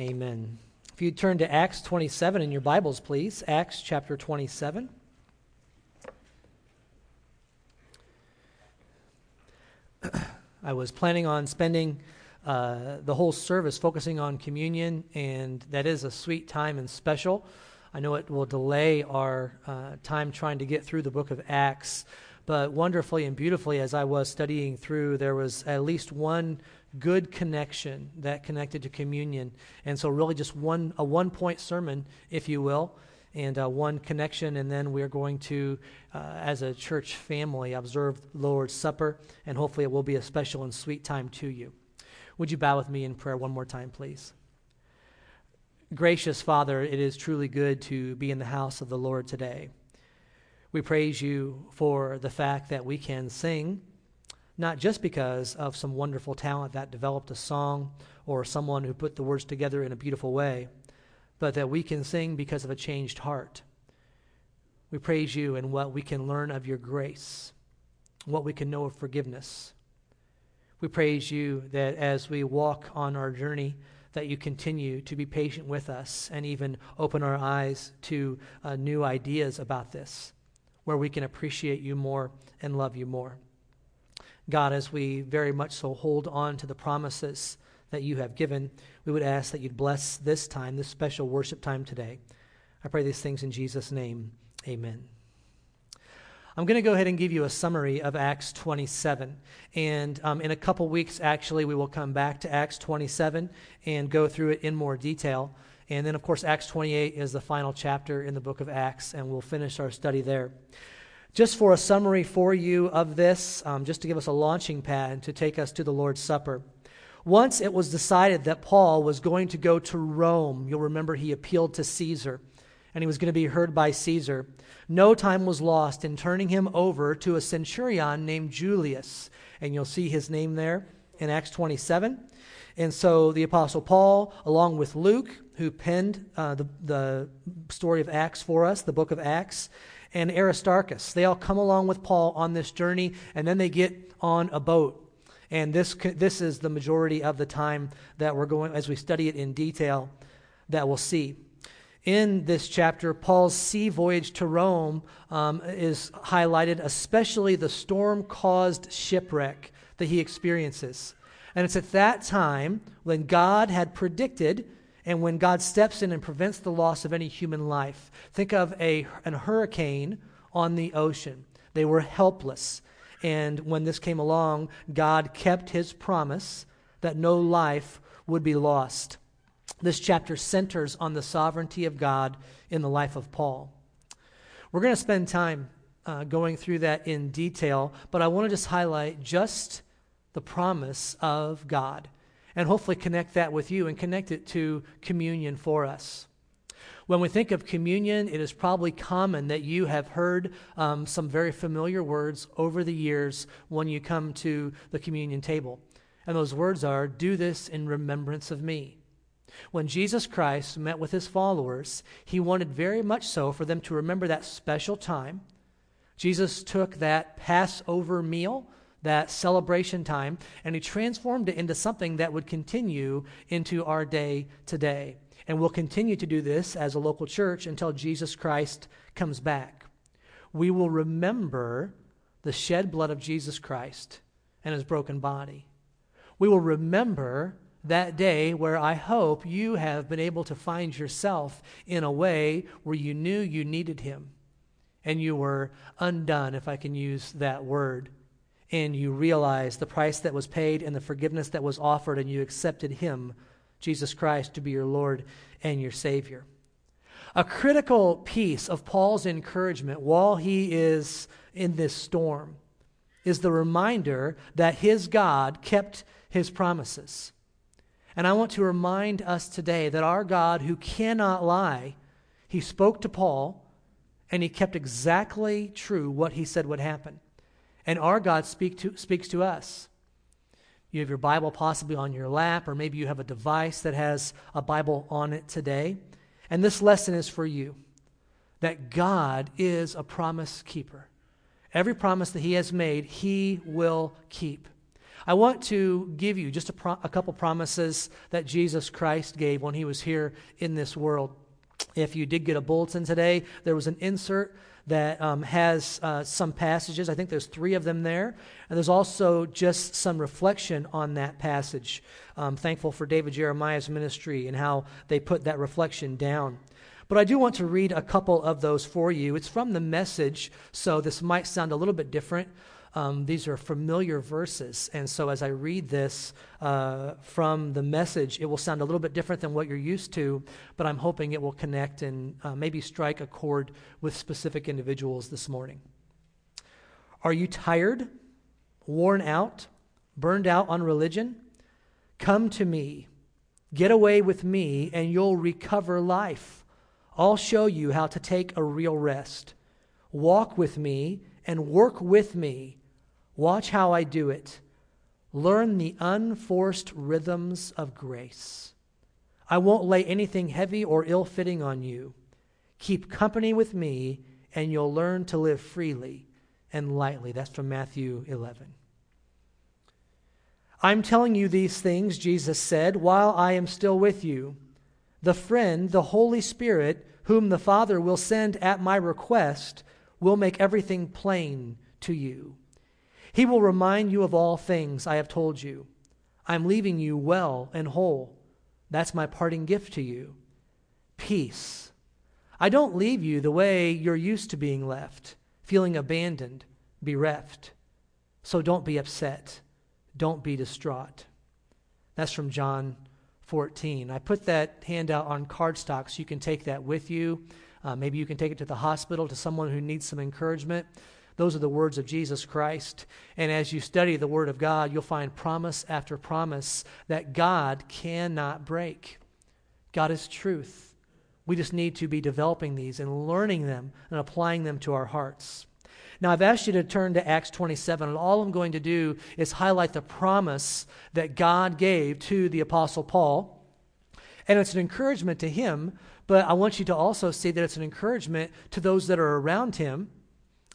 Amen. If you turn to Acts 27 in your Bibles, please. Acts chapter 27. I was planning on spending the whole service focusing on communion, and that is a sweet time and special. I know it will delay our time trying to get through the book of Acts, but wonderfully and beautifully as I was studying through, there was at least one good connection that connected to communion. And so really just a one-point sermon, if you will, and one connection. And then we're going to, as a church family, observe the Lord's Supper. And hopefully it will be a special and sweet time to you. Would you bow with me in prayer one more time, please? Gracious Father, it is truly good to be in the house of the Lord today. We praise you for the fact that we can sing, not just because of some wonderful talent that developed a song or someone who put the words together in a beautiful way, but that we can sing because of a changed heart. We praise you in what we can learn of your grace, what we can know of forgiveness. We praise you that as we walk on our journey, that you continue to be patient with us and even open our eyes to new ideas about this, where we can appreciate you more and love you more. God, as we very much so hold on to the promises that you have given, we would ask that you'd bless this time, this special worship time today. I pray these things in Jesus' name. Amen. I'm going to go ahead and give you a summary of Acts 27. And in a couple weeks, actually, we will come back to Acts 27 and go through it in more detail. And then, of course, Acts 28 is the final chapter in the book of Acts, and we'll finish our study there. Just for a summary for you of this, just to give us a launching pad to take us to the Lord's Supper. Once it was decided that Paul was going to go to Rome, you'll remember he appealed to Caesar, and he was going to be heard by Caesar. No time was lost in turning him over to a centurion named Julius, and you'll see his name there in Acts 27. And so the Apostle Paul, along with Luke, who penned the story of Acts for us, the book of Acts, and Aristarchus. They all come along with Paul on this journey, and then they get on a boat. And this is the majority of the time that we're going, as we study it in detail, that we'll see. In this chapter, Paul's sea voyage to Rome is highlighted, especially the storm-caused shipwreck that he experiences. And it's at that time when God had predicted and when God steps in and prevents the loss of any human life. Think of an hurricane on the ocean. They were helpless. And when this came along, God kept his promise that no life would be lost. This chapter centers on the sovereignty of God in the life of Paul. We're going to spend time going through that in detail, but I want to just highlight just the promise of God, and hopefully connect that with you and connect it to communion for us. When we think of communion, it is probably common that you have heard some very familiar words over the years when you come to the communion table. And those words are, "Do this in remembrance of me." When Jesus Christ met with his followers, he wanted very much so for them to remember that special time. Jesus took that Passover meal, that celebration time, and he transformed it into something that would continue into our day today. And we'll continue to do this as a local church until Jesus Christ comes back. We will remember the shed blood of Jesus Christ and his broken body. We will remember that day where I hope you have been able to find yourself in a way where you knew you needed him and you were undone, if I can use that word. And you realize the price that was paid and the forgiveness that was offered, and you accepted him, Jesus Christ, to be your Lord and your Savior. A critical piece of Paul's encouragement while he is in this storm is the reminder that his God kept his promises. And I want to remind us today that our God, who cannot lie, he spoke to Paul and he kept exactly true what he said would happen. And our God speaks to us. You have your Bible possibly on your lap, or maybe you have a device that has a Bible on it today. And this lesson is for you, that God is a promise keeper. Every promise that he has made, he will keep. I want to give you just a couple promises that Jesus Christ gave when he was here in this world. If you did get a bulletin today, there was an insert that has some passages. I think there's 3 of them there. And there's also just some reflection on that passage. I'm thankful for David Jeremiah's ministry and how they put that reflection down. But I do want to read a couple of those for you. It's from the Message, so this might sound a little bit different. These are familiar verses, and so as I read this from the Message, it will sound a little bit different than what you're used to, but I'm hoping it will connect and maybe strike a chord with specific individuals this morning. Are you tired, worn out, burned out on religion? Come to me, get away with me, and you'll recover life. I'll show you how to take a real rest. Walk with me and work with me. Watch how I do it. Learn the unforced rhythms of grace. I won't lay anything heavy or ill-fitting on you. Keep company with me, and you'll learn to live freely and lightly. That's from Matthew 11. I'm telling you these things, Jesus said, while I am still with you. The friend, the Holy Spirit, whom the Father will send at my request, will make everything plain to you. He will remind you of all things I have told you. I'm leaving you well and whole. That's my parting gift to you. Peace. I don't leave you the way you're used to being left, feeling abandoned, bereft. So don't be upset. Don't be distraught. That's from John 14. I put that handout on cardstock so you can take that with you. Maybe you can take it to the hospital, to someone who needs some encouragement. Those are the words of Jesus Christ. And as you study the Word of God, you'll find promise after promise that God cannot break. God is truth. We just need to be developing these and learning them and applying them to our hearts. Now, I've asked you to turn to Acts 27, and all I'm going to do is highlight the promise that God gave to the Apostle Paul. And it's an encouragement to him, but I want you to also see that it's an encouragement to those that are around him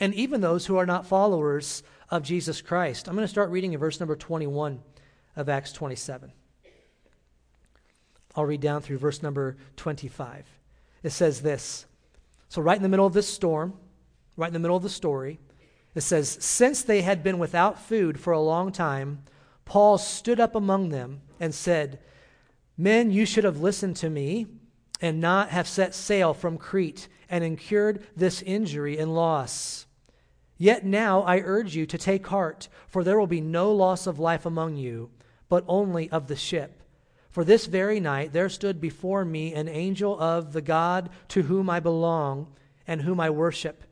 and even those who are not followers of Jesus Christ. I'm going to start reading in verse number 21 of Acts 27. I'll read down through verse number 25. It says this. So right in the middle of this storm, right in the middle of the story, it says, since they had been without food for a long time, Paul stood up among them and said, men, you should have listened to me and not have set sail from Crete and incurred this injury and loss. Yet now I urge you to take heart, for there will be no loss of life among you, but only of the ship. For this very night there stood before me an angel of the God to whom I belong and whom I worship.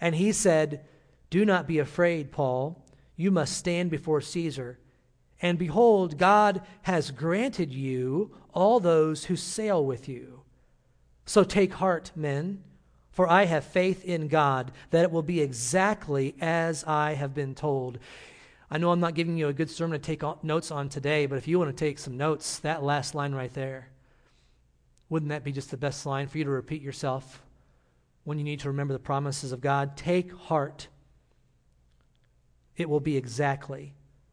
And he said, do not be afraid, Paul. You must stand before Caesar. And behold, God has granted you all those who sail with you. So take heart, men, for I have faith in God that it will be exactly as I have been told. I know I'm not giving you a good sermon to take notes on today, but if you want to take some notes, that last line right there, wouldn't that be just the best line for you to repeat yourself when you need to remember the promises of God? Take heart. It will be exactly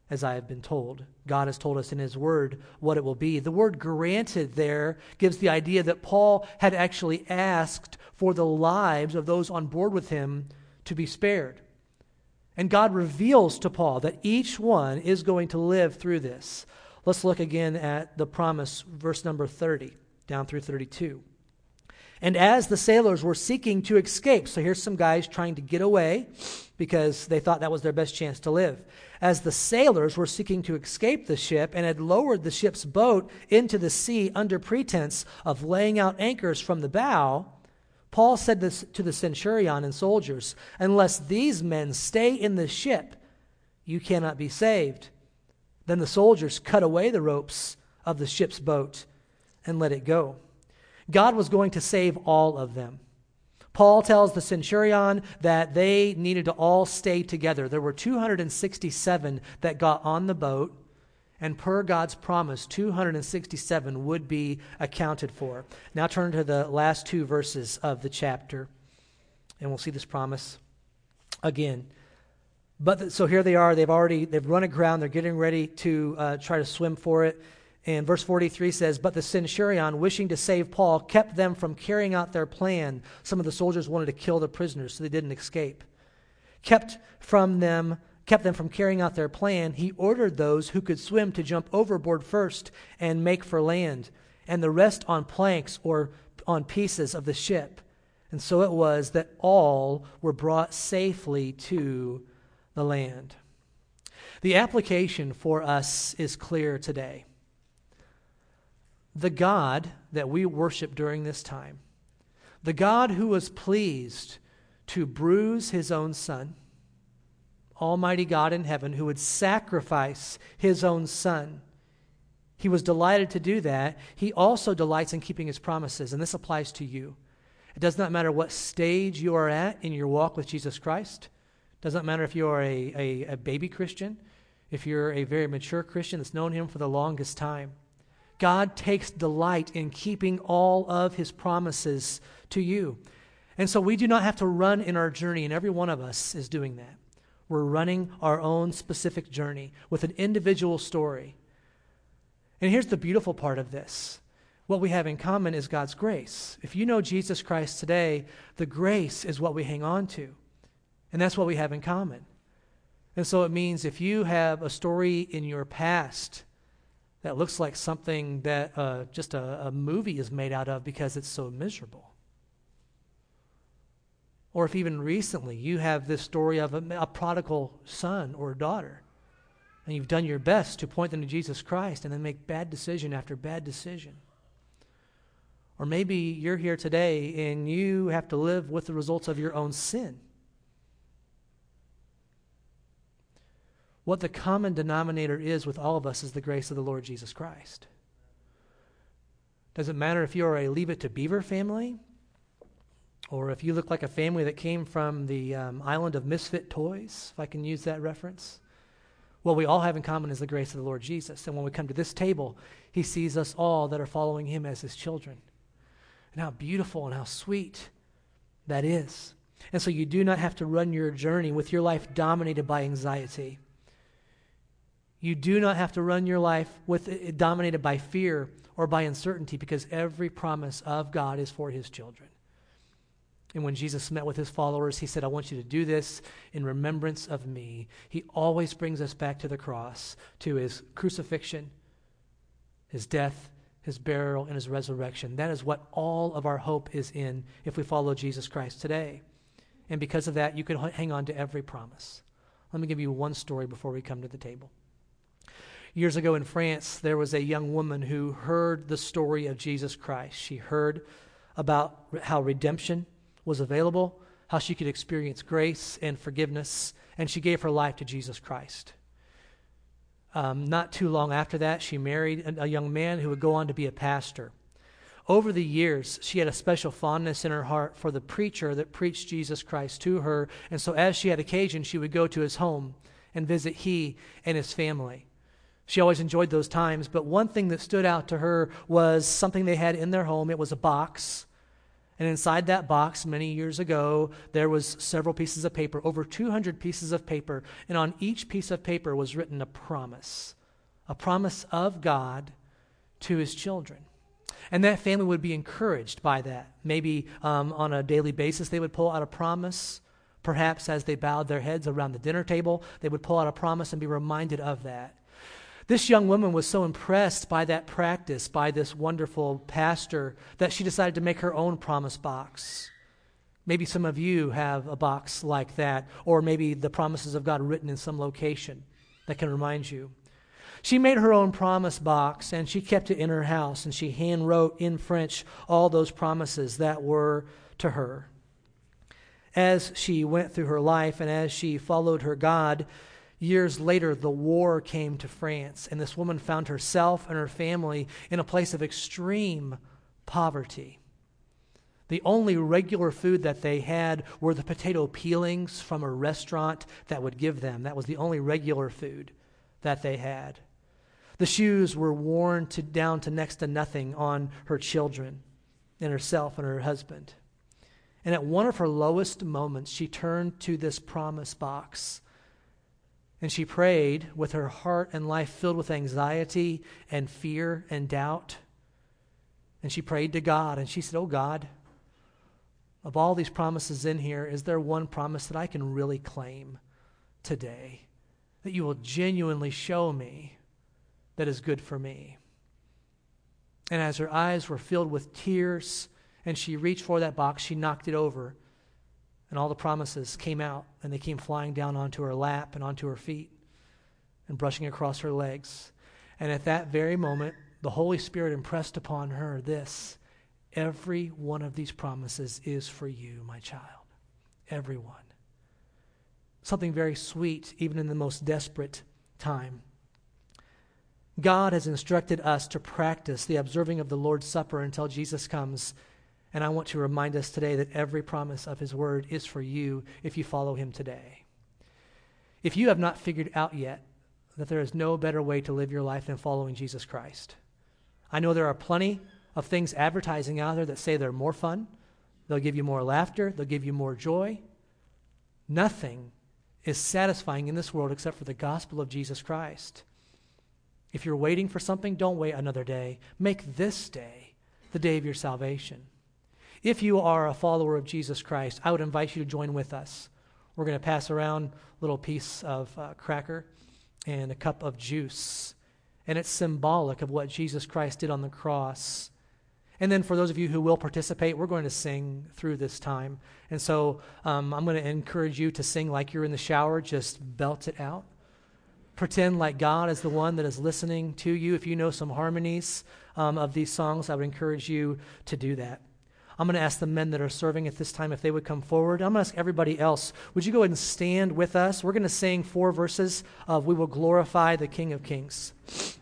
as I have been told. God has told us in his word what it will be. The word granted there gives the idea that Paul had actually asked for the lives of those on board with him to be spared. And God reveals to Paul that each one is going to live through this. Let's look again at the promise, verse number 30, down through 32. And as the sailors were seeking to escape, so here's some guys trying to get away because they thought that was their best chance to live. As the sailors were seeking to escape the ship and had lowered the ship's boat into the sea under pretense of laying out anchors from the bow, Paul said this to the centurion and soldiers, unless these men stay in the ship, you cannot be saved. Then the soldiers cut away the ropes of the ship's boat and let it go. God was going to save all of them. Paul tells the centurion that they needed to all stay together. There were 267 that got on the boat, and per God's promise, 267 would be accounted for. Now turn to the last 2 verses of the chapter, and we'll see this promise again. But so here they are. They've run aground. They're getting ready to try to swim for it. And verse 43 says, "But the centurion, wishing to save Paul, kept them from carrying out their plan. Some of the soldiers wanted to kill the prisoners, so they didn't escape. Kept them from carrying out their plan. He ordered those who could swim to jump overboard first and make for land, and the rest on planks or on pieces of the ship. And so it was that all were brought safely to the land." The application for us is clear today. The God that we worship during this time, the God who was pleased to bruise his own son, Almighty God in heaven, who would sacrifice his own son, he was delighted to do that. He also delights in keeping his promises, and this applies to you. It does not matter what stage you are at in your walk with Jesus Christ. It does not matter if you are a baby Christian, if you're a very mature Christian that's known him for the longest time. God takes delight in keeping all of his promises to you. And so we do not have to run in our journey, and every one of us is doing that. We're running our own specific journey with an individual story. And here's the beautiful part of this. What we have in common is God's grace. If you know Jesus Christ today, the grace is what we hang on to. And that's what we have in common. And so it means if you have a story in your past that looks like something that just a movie is made out of because it's so miserable, or if even recently you have this story of a prodigal son or daughter, and you've done your best to point them to Jesus Christ and then make bad decision after bad decision. Or maybe you're here today and you have to live with the results of your own sin. What the common denominator is with all of us is the grace of the Lord Jesus Christ. Doesn't matter if you're a Leave It to Beaver family, or if you look like a family that came from the island of misfit toys, if I can use that reference. What we all have in common is the grace of the Lord Jesus. And when we come to this table, he sees us all that are following him as his children. And how beautiful and how sweet that is. And so you do not have to run your journey with your life dominated by anxiety. You do not have to run your life dominated by fear or by uncertainty, because every promise of God is for his children. And when Jesus met with his followers, he said, "I want you to do this in remembrance of me." He always brings us back to the cross, to his crucifixion, his death, his burial, and his resurrection. That is what all of our hope is in if we follow Jesus Christ today. And because of that, you can hang on to every promise. Let me give you one story before we come to the table. Years ago in France, there was a young woman who heard the story of Jesus Christ. She heard about how redemption was available, how she could experience grace and forgiveness, and she gave her life to Jesus Christ. Not too long after that, she married a young man who would go on to be a pastor. Over the years, she had a special fondness in her heart for the preacher that preached Jesus Christ to her, and so as she had occasion, she would go to his home and visit he and his family. She always enjoyed those times, but one thing that stood out to her was something they had in their home. It was a box. And inside that box, many years ago, there was several pieces of paper, over 200 pieces of paper. And on each piece of paper was written a promise of God to his children. And that family would be encouraged by that. Maybe on a daily basis, they would pull out a promise. Perhaps as they bowed their heads around the dinner table, they would pull out a promise and be reminded of that. This young woman was so impressed by that practice, by this wonderful pastor, that she decided to make her own promise box. Maybe some of you have a box like that, or maybe the promises of God written in some location that can remind you. She made her own promise box, and she kept it in her house, and she handwrote in French all those promises that were to her. As she went through her life and as she followed her God, years later, the war came to France, and this woman found herself and her family in a place of extreme poverty. The only regular food that they had were the potato peelings from a restaurant that would give them. That was the only regular food that they had. The shoes were worn down to next to nothing on her children and herself and her husband. And at one of her lowest moments, she turned to this promise box And she prayed with her heart and life filled with anxiety and fear and doubt. And she prayed to God, and she said, "Oh God, of all these promises in here, is there one promise that I can really claim today that you will genuinely show me that is good for me?" And as her eyes were filled with tears and she reached for that box, she knocked it over, and all the promises came out, and they came flying down onto her lap and onto her feet and brushing across her legs. And at that very moment, the Holy Spirit impressed upon her this: every one of these promises is for you, my child. Every one. Something very sweet, even in the most desperate time. God has instructed us to practice the observing of the Lord's Supper until Jesus comes. And I want to remind us today that every promise of his word is for you if you follow him today. If you have not figured out yet that there is no better way to live your life than following Jesus Christ, I know there are plenty of things advertising out there that say they're more fun, they'll give you more laughter, they'll give you more joy. Nothing is satisfying in this world except for the gospel of Jesus Christ. If you're waiting for something, don't wait another day. Make this day the day of your salvation. If you are a follower of Jesus Christ, I would invite you to join with us. We're going to pass around a little piece of cracker and a cup of juice. And it's symbolic of what Jesus Christ did on the cross. And then for those of you who will participate, we're going to sing through this time. And so I'm going to encourage you to sing like you're in the shower. Just belt it out. Pretend like God is the one that is listening to you. If you know some harmonies of these songs, I would encourage you to do that. I'm going to ask the men that are serving at this time if they would come forward. I'm going to ask everybody else, would you go ahead and stand with us? We're going to sing 4 verses of We Will Glorify the King of Kings.